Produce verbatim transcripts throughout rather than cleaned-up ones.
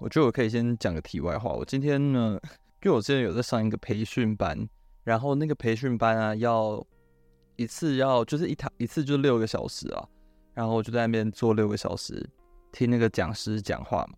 我觉得我可以先讲个题外话。我今天呢，因为我之前有在上一个培训班，然后那个培训班啊，要一次要就是 一, 一次就六个小时啊，然后我就在那边坐六个小时，听那个讲师讲话嘛。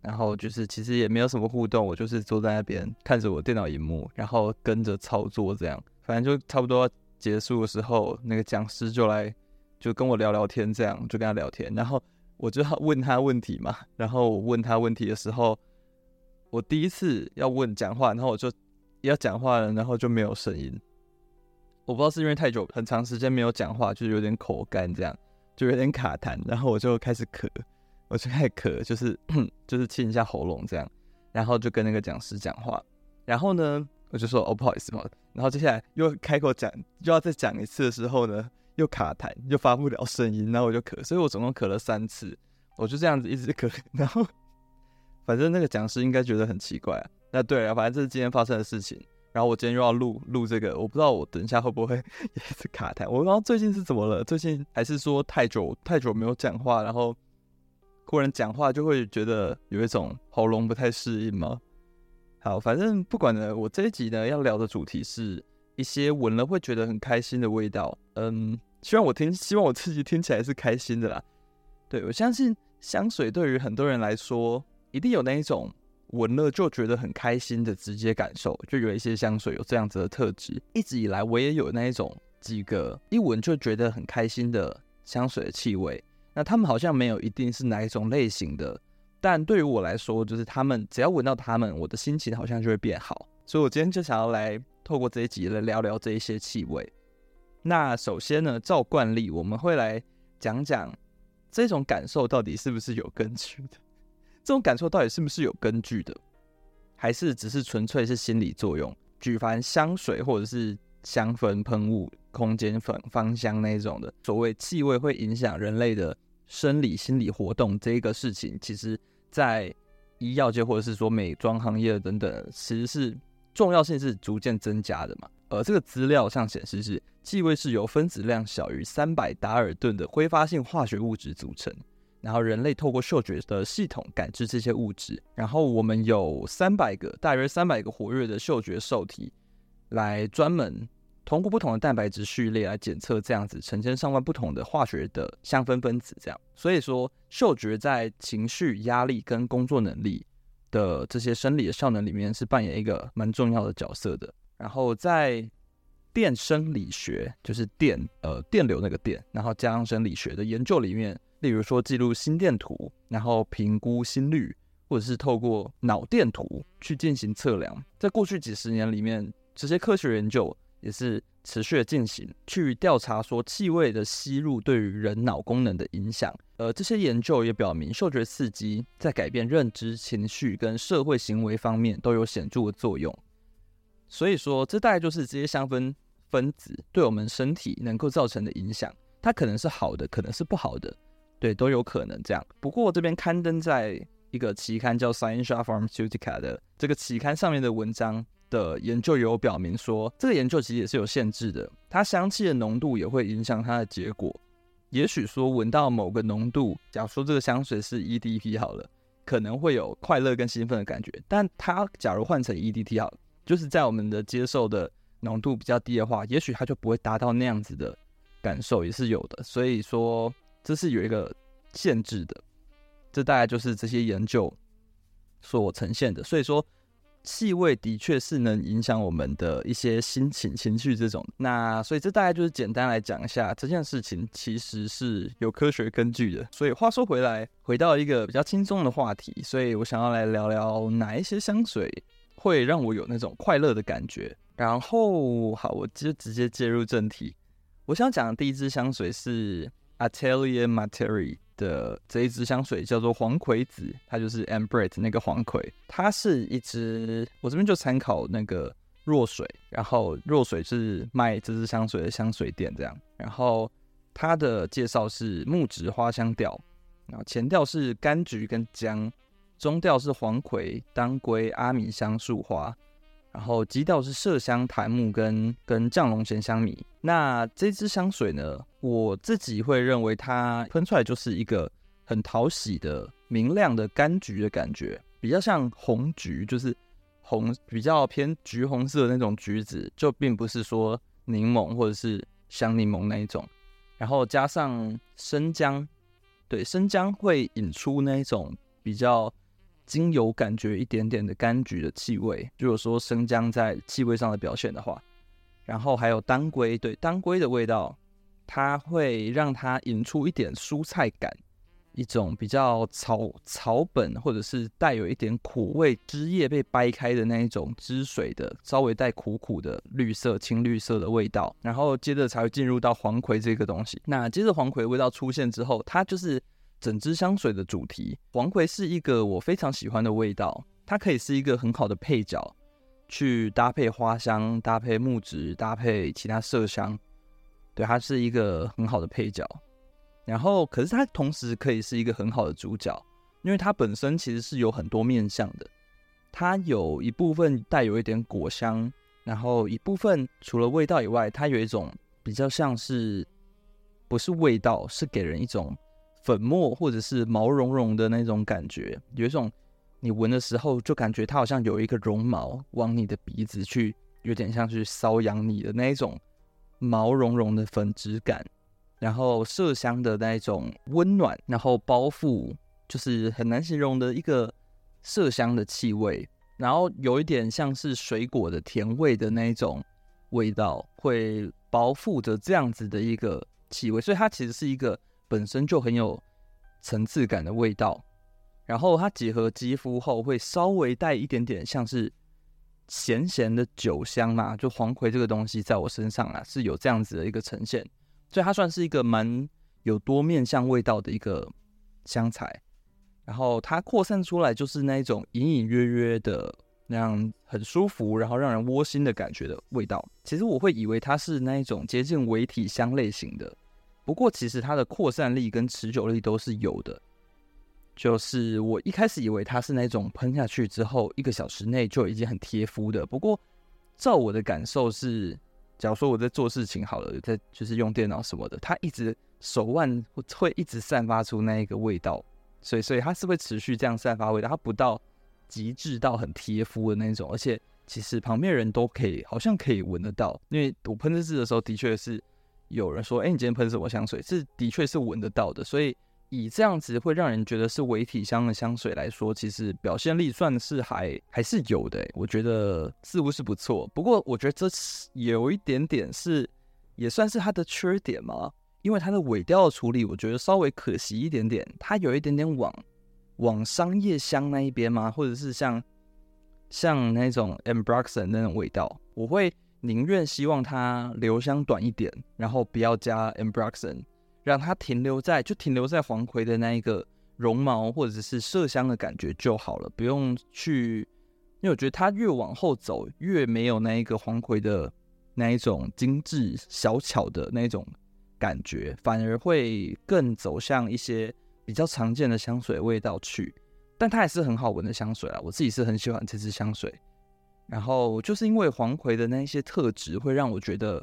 然后就是其实也没有什么互动，我就是坐在那边看着我电脑荧幕，然后跟着操作这样。反正就差不多要结束的时候，那个讲师就来就跟我聊聊天这样，就跟他聊天。然后我就要问他问题嘛，然后我问他问题的时候，我第一次要问讲话，然后我就要讲话了，然后就没有声音。我不知道是因为太久很长时间没有讲话，就是有点口干这样，就有点卡痰，然后我就开始咳。我就开始咳，就是就是清一下喉咙这样，然后就跟那个讲师讲话，然后呢，我就说哦不好意思嘛，然后接下来又开口讲，又要再讲一次的时候呢，又卡痰，又发不了声音，然后我就咳，所以我总共咳了三次，我就这样子一直咳，然后反正那个讲师应该觉得很奇怪啊。那对啊，反正这是今天发生的事情，然后我今天又要录录这个，我不知道我等一下会不会也是卡痰，我不知道最近是怎么了，最近还是说太久太久没有讲话，然后。忽然讲话就会觉得有一种喉咙不太适应吗？好，反正不管了。我这一集呢要聊的主题是一些闻了会觉得很开心的味道。嗯，希望我听，希望我自己听起来是开心的啦。对，我相信香水对于很多人来说，一定有那一种闻了就觉得很开心的直接感受。就有一些香水有这样子的特质。一直以来我也有那一种几个一闻就觉得很开心的香水的气味。那他们好像没有一定是哪一种类型的，但对于我来说，就是他们只要闻到他们，我的心情好像就会变好。所以我今天就想要来透过这一集来聊聊这一些气味。那首先呢，照惯例我们会来讲讲这种感受到底是不是有根据的，这种感受到底是不是有根据的，还是只是纯粹是心理作用。举凡香水或者是香氛喷雾、空间芳香那种的，所谓气味会影响人类的生理心理活动这个事情，其实在医药界或者是说美妆行业等等，其实是重要性是逐渐增加的嘛。而这个资料上显示是气味是由分子量小于三百达尔顿的挥发性化学物质组成，然后人类透过嗅觉的系统感知这些物质，然后我们有三百个大约三百个活跃的嗅觉受体，来专门通过不同的蛋白质序列来检测这样子成千上万不同的化学的香氛分子这样。所以说嗅觉在情绪、压力跟工作能力的这些生理的效能里面是扮演一个蛮重要的角色的。然后在电生理学，就是电呃电流那个电，然后加上生理学的研究里面，例如说记录心电图，然后评估心率，或者是透过脑电图去进行测量。在过去几十年里面，这些科学研究也是持续的进行，去调查说气味的吸入对于人脑功能的影响。呃，这些研究也表明，嗅觉刺激在改变认知、情绪跟社会行为方面都有显著的作用。所以说，这大概就是这些香氛分子对我们身体能够造成的影响。它可能是好的，可能是不好的，对，都有可能这样。不过这边刊登在一个期刊叫 Scientia Pharmaceutica 的这个期刊上面的文章。的研究也有表明说，这个研究其实也是有限制的，它香气的浓度也会影响它的结果。也许说闻到某个浓度，假如说这个香水是 E D P 好了，可能会有快乐跟兴奋的感觉，但它假如换成 E D T 好了，就是在我们的接受的浓度比较低的话，也许它就不会达到那样子的感受，也是有的。所以说这是有一个限制的，这大概就是这些研究所呈现的。所以说气味的确是能影响我们的一些心情、情绪这种。那所以这大概就是简单来讲一下这件事情，其实是有科学根据的。所以话说回来，回到一个比较轻松的话题，所以我想要来聊聊哪一些香水会让我有那种快乐的感觉。然后好，我就直接介入正题。我想讲的第一支香水是 Atelier Materi的这一支香水，叫做黄葵子，它就是 Ambrette 那个黄葵。它是一支，我这边就参考那个若水，然后若水是卖这支香水的香水店这样。然后它的介绍是木质花香调，然后前调是柑橘跟姜，中调是黄葵、当归、阿米香树花，然后基调是麝香、檀木跟跟降龙涎香米。那这支香水呢，我自己会认为它喷出来就是一个很讨喜的明亮的柑橘的感觉，比较像红橘，就是红比较偏橘红色的那种橘子，就并不是说柠檬或者是香柠檬那一种。然后加上生姜，对，生姜会引出那一种比较精油感觉一点点的柑橘的气味，如果说生姜在气味上的表现的话。然后还有当归，对，当归的味道它会让它引出一点蔬菜感，一种比较 草, 草本或者是带有一点苦味，枝叶被掰开的那一种汁水的稍微带苦苦的绿色青绿色的味道。然后接着才会进入到黄葵这个东西。那接着黄葵的味道出现之后，它就是整支香水的主题。黄葵是一个我非常喜欢的味道，它可以是一个很好的配角，去搭配花香，搭配木质，搭配其他麝香，对，它是一个很好的配角。然后可是它同时可以是一个很好的主角，因为它本身其实是有很多面向的。它有一部分带有一点果香，然后一部分除了味道以外，它有一种比较像是不是味道，是给人一种粉末或者是毛茸茸的那种感觉，有一种你闻的时候就感觉它好像有一个绒毛往你的鼻子去，有点像去搔痒你的那一种毛茸茸的粉质感。然后麝香的那一种温暖，然后包覆，就是很难形容的一个麝香的气味。然后有一点像是水果的甜味的那一种味道，会包覆着这样子的一个气味，所以它其实是一个本身就很有层次感的味道。然后它结合肌肤后，会稍微带一点点像是咸咸的酒香嘛，就黄葵这个东西在我身上啦，是有这样子的一个呈现。所以它算是一个蛮有多面向味道的一个香材，然后它扩散出来就是那一种隐隐约约的那样很舒服，然后让人窝心的感觉的味道。其实我会以为它是那一种接近微体香类型的，不过其实它的扩散力跟持久力都是有的。就是我一开始以为它是那种喷下去之后一个小时内就已经很贴肤的，不过照我的感受是，假如说我在做事情好了，在就是用电脑什么的，它一直手腕会一直散发出那一个味道，所以所以它是会持续这样散发味道，它不到极致到很贴肤的那种，而且其实旁边人都可以，好像可以闻得到，因为我喷这支的时候的确是有人说，哎、欸，你今天喷什么香水？是的确是闻得到的，所以以这样子会让人觉得是微体香的香水来说，其实表现力算是还还是有的、欸，我觉得似乎是不错。不过我觉得这有一点点是也算是它的缺点嘛，因为它的尾调的处理，我觉得稍微可惜一点点，它有一点点往往商业香那一边嘛，或者是像像那种 Ambroxan 那种味道，我会宁愿希望它留香短一点，然后不要加 Ambroxan。让它停留在就停留在黄葵的那一个绒毛或者是麝香的感觉就好了，不用去，因为我觉得它越往后走越没有那一个黄葵的那一种精致小巧的那一种感觉，反而会更走向一些比较常见的香水味道去。但它还是很好闻的香水啦，我自己是很喜欢这支香水。然后就是因为黄葵的那一些特质，会让我觉得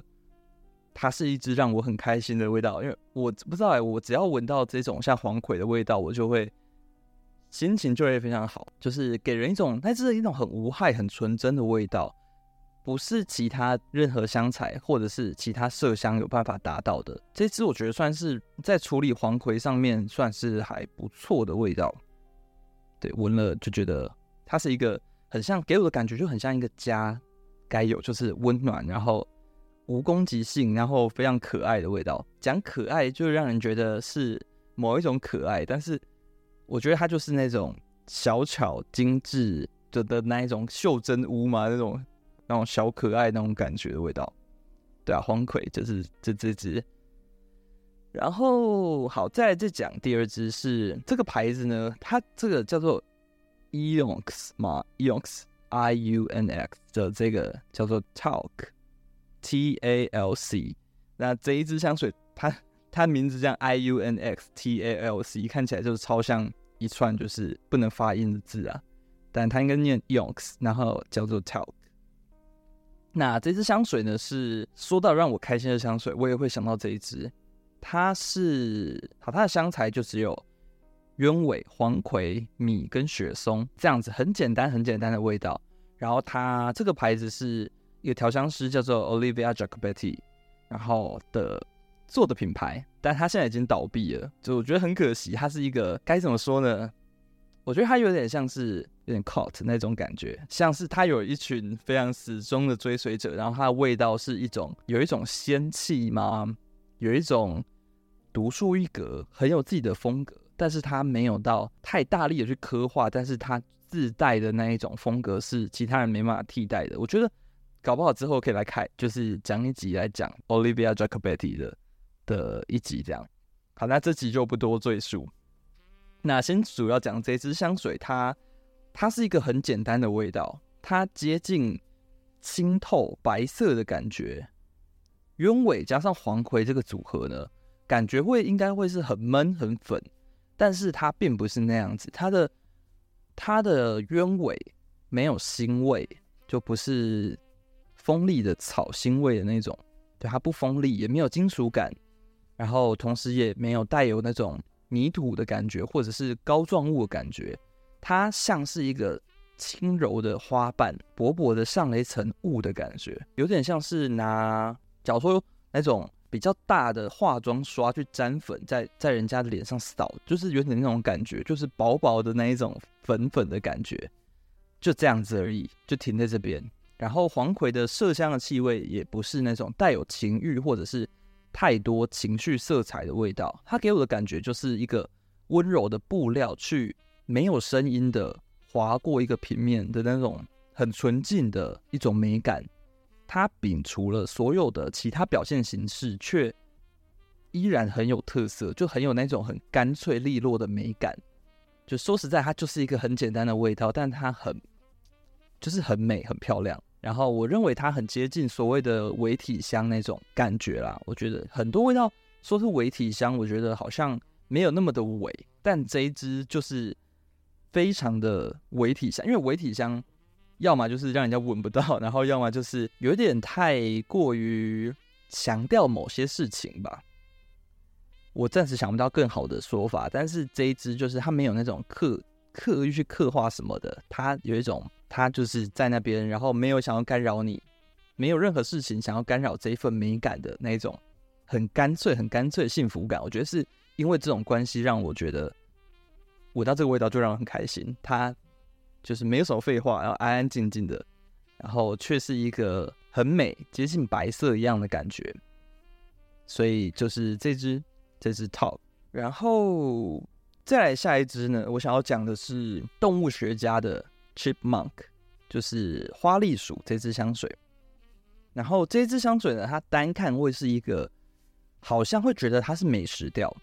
它是一支让我很开心的味道，因为我不知道哎、欸，我只要闻到这种像黄葵的味道，我就会心情就会非常好，就是给人一种它是一种很无害、很纯真的味道，不是其他任何香材或者是其他麝香有办法达到的。这支我觉得算是在处理黄葵上面算是还不错的味道，对，闻了就觉得它是一个很像给我的感觉就很像一个家该有，就是温暖，然后无攻击性，然后非常可爱的味道。讲可爱就让人觉得是某一种可爱，但是我觉得它就是那种小巧精致的那一种袖珍屋嘛，那种那种小可爱那种感觉的味道。对啊，黄葵就是这这支。然后好，再来再讲第二支是这个牌子呢，它这个叫做 I U N X 嘛 ，I U N X I U N X 的这个叫做 Talc T A L C， 那这一支香水 它, 它名字叫 I U N X T A L C， 看起来就是超像一串就是不能发音的字啊，但它应该念 I U N X， 然后叫做 Talc。 那这支香水呢，是说到让我开心的香水，我也会想到这一支。它是好，它的香材就只有鸢尾、黄葵、米跟雪松，这样子很简单很简单的味道。然后它这个牌子是一个调香师叫做 Olivia Jacobetti 然后的做的品牌，但它现在已经倒闭了，就我觉得很可惜。它是一个该怎么说呢，我觉得它有点像是有点 cult 那种感觉，像是它有一群非常死忠的追随者，然后它的味道是一种有一种仙气嘛，有一种独树一格，很有自己的风格，但是它没有到太大力的去刻画，但是它自带的那一种风格是其他人没办法替代的。我觉得搞不好之后可以来看，就是讲一集来讲 Olivia Jacobetti 的的一集这样。好，那这集就不多赘述。那先主要讲这支香水，它它是一个很简单的味道，它接近清透白色的感觉。鸢尾加上黄葵这个组合呢，感觉会应该会是很闷很粉，但是它并不是那样子。它的它的鸢尾没有腥味，就不是锋利的草腥味的那种，对，它不锋利，也没有金属感，然后同时也没有带有那种泥土的感觉或者是膏状物的感觉。它像是一个轻柔的花瓣，薄薄的上了一层雾的感觉，有点像是拿假如说那种比较大的化妆刷去沾粉，在在人家的脸上扫，就是有点那种感觉，就是薄薄的那一种粉粉的感觉，就这样子而已，就停在这边。然后黄葵的麝香的气味也不是那种带有情欲或者是太多情绪色彩的味道，它给我的感觉就是一个温柔的布料去没有声音的划过一个平面的那种很纯净的一种美感。它摒除了所有的其他表现形式，却依然很有特色，就很有那种很干脆利落的美感。就说实在，它就是一个很简单的味道，但它很就是很美很漂亮。然后我认为它很接近所谓的微体香那种感觉啦。我觉得很多味道说是微体香，我觉得好像没有那么的微，但这一支就是非常的微体香，因为微体香要么就是让人家闻不到，然后要么就是有点太过于强调某些事情吧。我暂时想不到更好的说法，但是这一支就是它没有那种刻刻意去刻画什么的，它有一种它就是在那边，然后没有想要干扰你，没有任何事情想要干扰这一份美感的那种很干脆很干脆的幸福感。我觉得是因为这种关系让我觉得闻到这个味道就让我很开心，它就是没有什么废话，然后安安静静的，然后却是一个很美接近白色一样的感觉。所以就是这支这支 Talc。 然后再来下一支呢，我想要讲的是动物学家的 Chipmunk， 就是花栗鼠这支香水。然后这支香水呢，它单看会是一个好像会觉得它是美食调，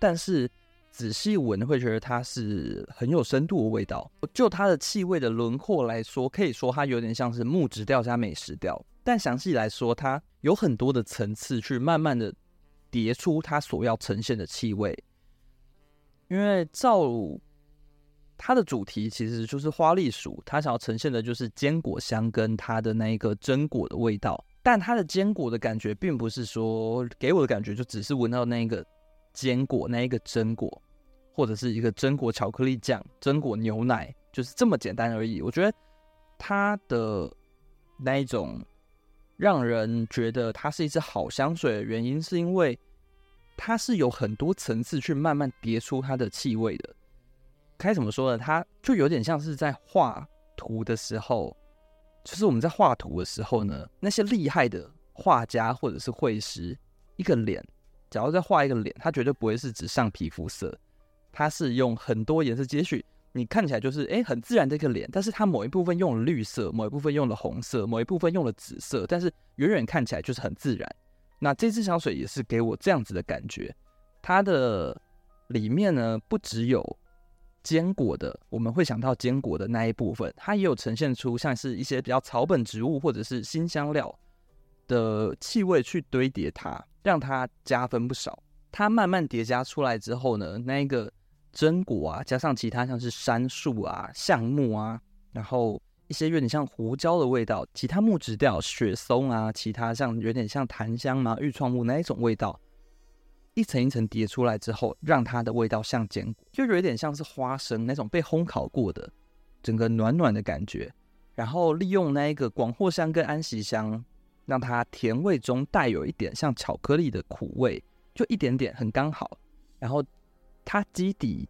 但是仔细闻会觉得它是很有深度的味道。就它的气味的轮廓来说，可以说它有点像是木质调加美食调，但详细来说它有很多的层次去慢慢的叠出它所要呈现的气味。因为照它的主题其实就是花栗鼠，它想要呈现的就是坚果香跟它的那一个榛果的味道，但它的坚果的感觉并不是说给我的感觉就只是闻到那一个坚果那一个榛果，或者是一个榛果巧克力酱、榛果牛奶，就是这么简单而已。我觉得它的那一种让人觉得它是一支好香水的原因，是因为它是有很多层次去慢慢叠出它的气味的。该怎么说呢？它就有点像是在画图的时候，就是我们在画图的时候呢，那些厉害的画家或者是绘师，一个脸，假如再画一个脸，它绝对不会是只上皮肤色，它是用很多颜色。也许你看起来就是哎、欸、很自然的一个脸，但是它某一部分用了绿色，某一部分用了红色，某一部分用了紫色，但是远远看起来就是很自然。那这支香水也是给我这样子的感觉。它的里面呢，不只有坚果的我们会想到坚果的那一部分，它也有呈现出像是一些比较草本植物或者是辛香料的气味去堆叠它，让它加分不少。它慢慢叠加出来之后呢，那一个榛果啊，加上其他像是杉树啊、橡木啊，然后一些有点像胡椒的味道，其他木质调、雪松啊，其他像有点像檀香啊、玉创木那一种味道，一层一层叠出来之后，让它的味道像坚果，就有点像是花生那种被烘烤过的，整个暖暖的感觉。然后利用那一个广藿香跟安息香，让它甜味中带有一点像巧克力的苦味，就一点点，很刚好。然后它基底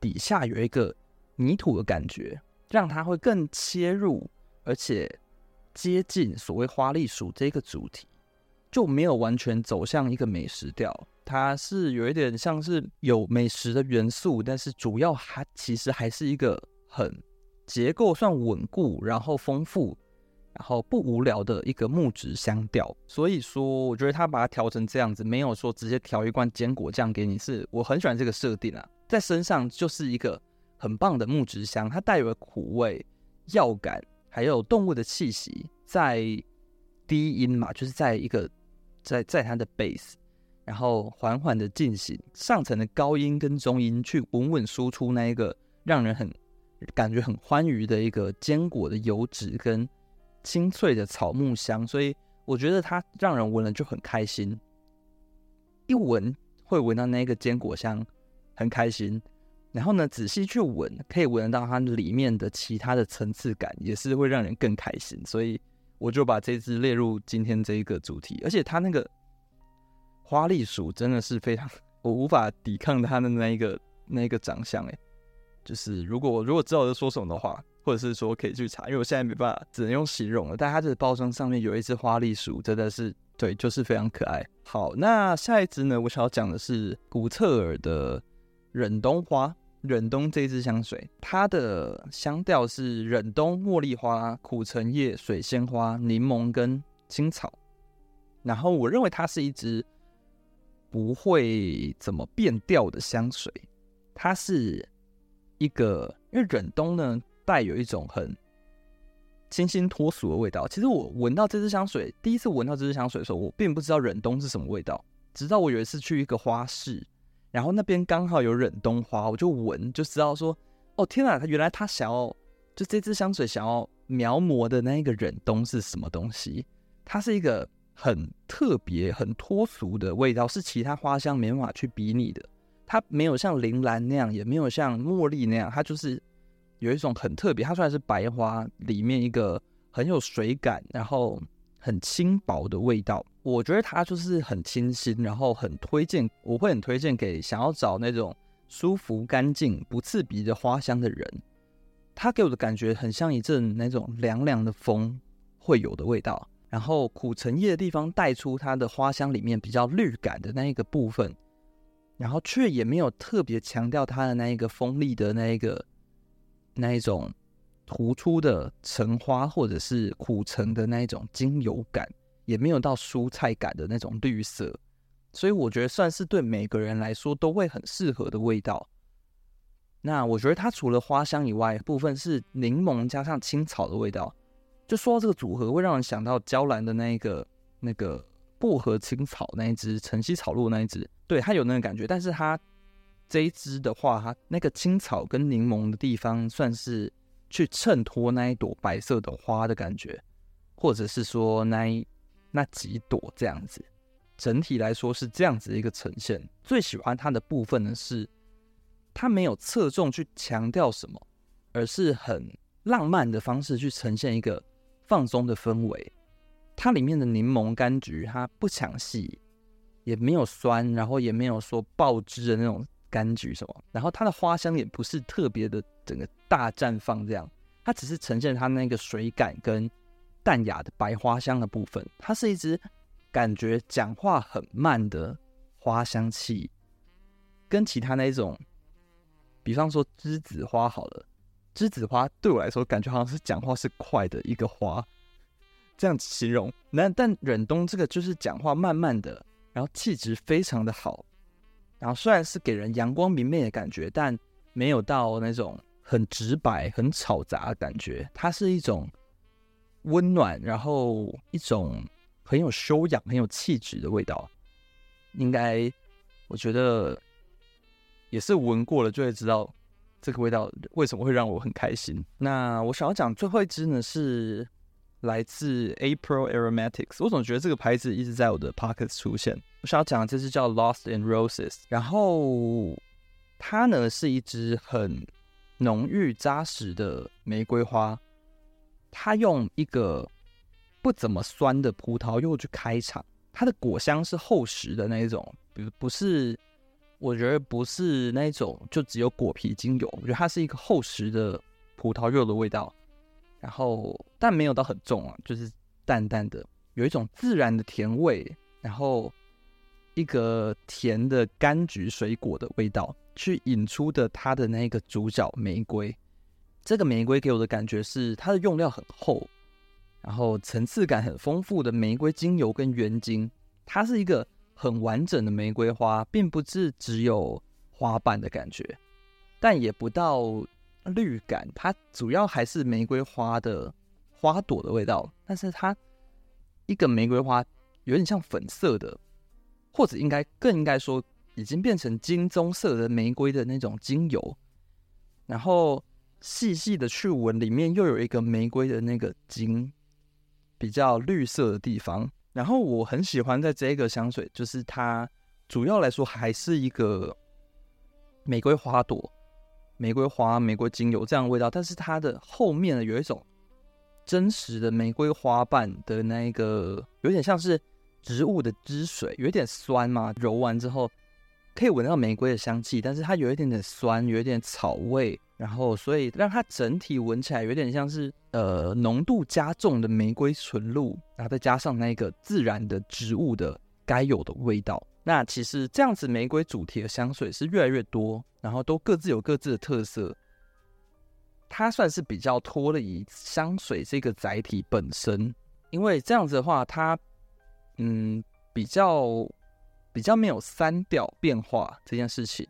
底下有一个泥土的感觉，让它会更切入，而且接近所谓花栗鼠这个主题，就没有完全走向一个美食调，它是有一点像是有美食的元素，但是主要它其实还是一个很结构算稳固，然后丰富，然后不无聊的一个木质香调。所以说我觉得他把它调成这样子，没有说直接调一罐坚果酱给你，是我很喜欢这个设定啊，在身上就是一个很棒的木质香，它带有苦味、药感还有动物的气息，在低音嘛，就是在一个在在它的 base， 然后缓缓的进行上层的高音跟中音，去稳稳输出那一个让人很感觉很欢愉的一个坚果的油脂跟清脆的草木香，所以我觉得它让人闻了就很开心，一闻会闻到那个坚果香，很开心。然后呢，仔细去闻，可以闻到它里面的其他的层次感，也是会让人更开心。所以我就把这支列入今天这一个主题，而且它那个花栗鼠真的是非常，我无法抵抗它的那一个那一个长相哎，就是如果如果知道我在说什么的话。或者是说可以去查，因为我现在没办法，只能用形容了。但它这个包装上面有一只花栗鼠，真的是对，就是非常可爱。好，那下一支呢，我想要讲的是古特尔的忍冬花。忍冬这支香水，它的香调是忍冬、茉莉花、苦橙叶、水仙花、柠檬跟青草。然后我认为它是一支不会怎么变调的香水，它是一个，因为忍冬呢。带有一种很清新脱俗的味道。其实我闻到这支香水，第一次闻到这支香水的时候，我并不知道忍冬是什么味道，直到我有一次去一个花市，然后那边刚好有忍冬花，我就闻就知道说，哦天哪，原来他想要就这支香水想要描摹的那一个忍冬是什么东西。它是一个很特别、很脱俗的味道，是其他花香没办法去比拟的。它没有像铃兰那样，也没有像茉莉那样，它就是。有一种很特别，它虽然是白花，里面一个很有水感，然后很轻薄的味道。我觉得它就是很清新，然后很推荐，我会很推荐给想要找那种舒服、干净、不刺鼻的花香的人。它给我的感觉很像一阵那种凉凉的风会有的味道，然后苦橙叶的地方带出它的花香里面比较绿感的那一个部分，然后却也没有特别强调它的那一个锋利的那一个。那一种突出的橙花或者是苦橙的那一种精油感，也没有到蔬菜感的那种绿色，所以我觉得算是对每个人来说都会很适合的味道。那我觉得它除了花香以外，部分是柠檬加上青草的味道。就说到这个组合，会让人想到娇兰的那一个那个薄荷青草那一支，晨曦草露那一支，对，它有那个感觉，但是它。这一支的话，它那个青草跟柠檬的地方，算是去衬托那一朵白色的花的感觉，或者是说那一那几朵这样子。整体来说是这样子的一个呈现。最喜欢它的部分呢是，它没有侧重去强调什么，而是很浪漫的方式去呈现一个放松的氛围。它里面的柠檬柑橘，它不抢戏，也没有酸，然后也没有说爆汁的那种。柑橘什么，然后它的花香也不是特别的整个大绽放这样，它只是呈现它那个水感跟淡雅的白花香的部分。它是一支感觉讲话很慢的花香气，跟其他那种，比方说栀子花好了，栀子花对我来说感觉好像是讲话是快的一个花，这样形容。但忍冬这个就是讲话慢慢的，然后气质非常的好。然后虽然是给人阳光明媚的感觉，但没有到那种很直白、很吵杂的感觉。它是一种温暖，然后一种很有修养、很有气质的味道。应该我觉得也是闻过了就会知道这个味道为什么会让我很开心。那我想要讲最后一支呢是来自 April Aromatics， 我总觉得这个牌子一直在我的 pockets 出现。我想要讲的这支叫 Lost in Roses， 然后它呢是一支很浓郁扎实的玫瑰花，它用一个不怎么酸的葡萄柚去开场，它的果香是厚实的那一种，不是，我觉得不是那一种就只有果皮精油，我觉得它是一个厚实的葡萄柚的味道，然后但没有到很重啊，就是淡淡的，有一种自然的甜味，然后一个甜的柑橘水果的味道去引出的它的那个主角玫瑰。这个玫瑰给我的感觉是它的用料很厚，然后层次感很丰富的玫瑰精油跟原精，它是一个很完整的玫瑰花，并不是只有花瓣的感觉，但也不到绿感，它主要还是玫瑰花的花朵的味道，但是它一个玫瑰花有点像粉色的，或者应该更应该说已经变成金棕色的玫瑰的那种精油，然后细细的去闻，里面又有一个玫瑰的那个茎比较绿色的地方。然后我很喜欢在这个香水，就是它主要来说还是一个玫瑰花朵、玫瑰花、玫瑰精油这样的味道，但是它的后面有一种真实的玫瑰花瓣的那个，有点像是植物的汁水，有点酸嘛，揉完之后可以闻到玫瑰的香气，但是它有一点点酸，有一点草味，然后所以让它整体闻起来有点像是呃浓度加重的玫瑰纯露，然后再加上那个自然的植物的该有的味道。那其实这样子玫瑰主题的香水是越来越多，然后都各自有各自的特色，它算是比较脱离香水这个载体本身，因为这样子的话它嗯比较比较没有三调变化这件事情，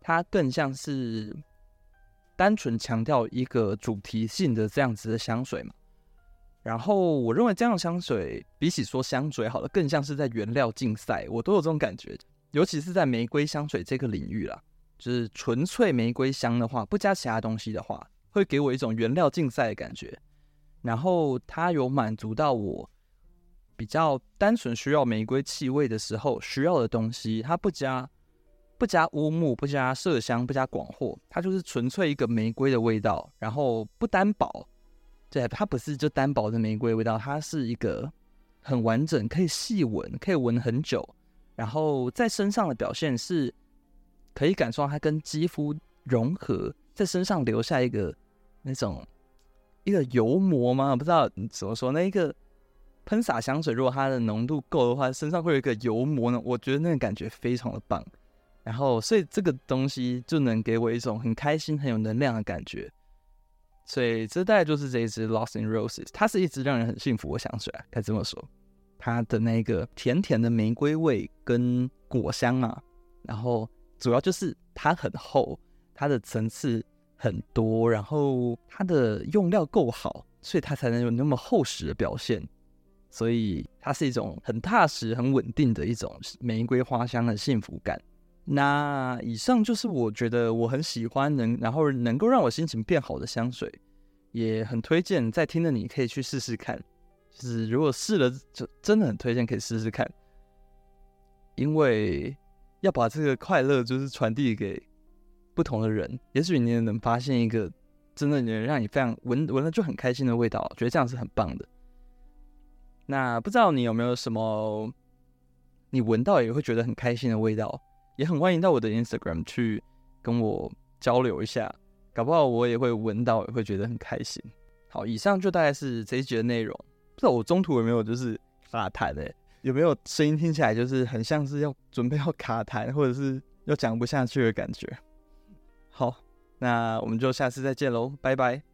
它更像是单纯强调一个主题性的这样子的香水嘛。然后我认为这样的香水比起说香水好了，更像是在原料竞赛，我都有这种感觉，尤其是在玫瑰香水这个领域啦，就是纯粹玫瑰香的话，不加其他东西的话，会给我一种原料竞赛的感觉。然后它有满足到我比较单纯需要玫瑰气味的时候需要的东西，它不加不加乌木，不加麝香，不加广藿，它就是纯粹一个玫瑰的味道，然后不单薄，对，它不是就单薄的玫瑰味道，它是一个很完整，可以细闻，可以闻很久，然后在身上的表现是可以感受到它跟肌肤融合，在身上留下一个那种一个油膜吗？不知道怎么说，那一个喷洒香水，如果它的浓度够的话，身上会有一个油膜呢，我觉得那个感觉非常的棒。然后所以这个东西就能给我一种很开心很有能量的感觉，所以这大概就是这一支 Lost in Roses， 它是一支让人很幸福的香水啊，该这么说，它的那个甜甜的玫瑰味跟果香嘛，然后主要就是它很厚，它的层次很多，然后它的用料够好，所以它才能有那么厚实的表现，所以它是一种很踏实很稳定的一种玫瑰花香的幸福感。那以上就是我觉得我很喜欢能然后能够让我心情变好的香水，也很推荐在听的你可以去试试看，就是如果试了就真的很推荐可以试试看，因为要把这个快乐就是传递给不同的人，也许你也能发现一个真的能让你非常闻闻了就很开心的味道，觉得这样是很棒的。那不知道你有没有什么你闻到也会觉得很开心的味道，也很欢迎到我的 Instagram 去跟我交流一下，搞不好我也会闻到，也会觉得很开心。好，以上就大概是这一集的内容。不知道我中途有没有就是卡痰诶、欸，有没有声音听起来就是很像是要准备要卡痰，或者是要讲不下去的感觉？好，那我们就下次再见喽，拜拜。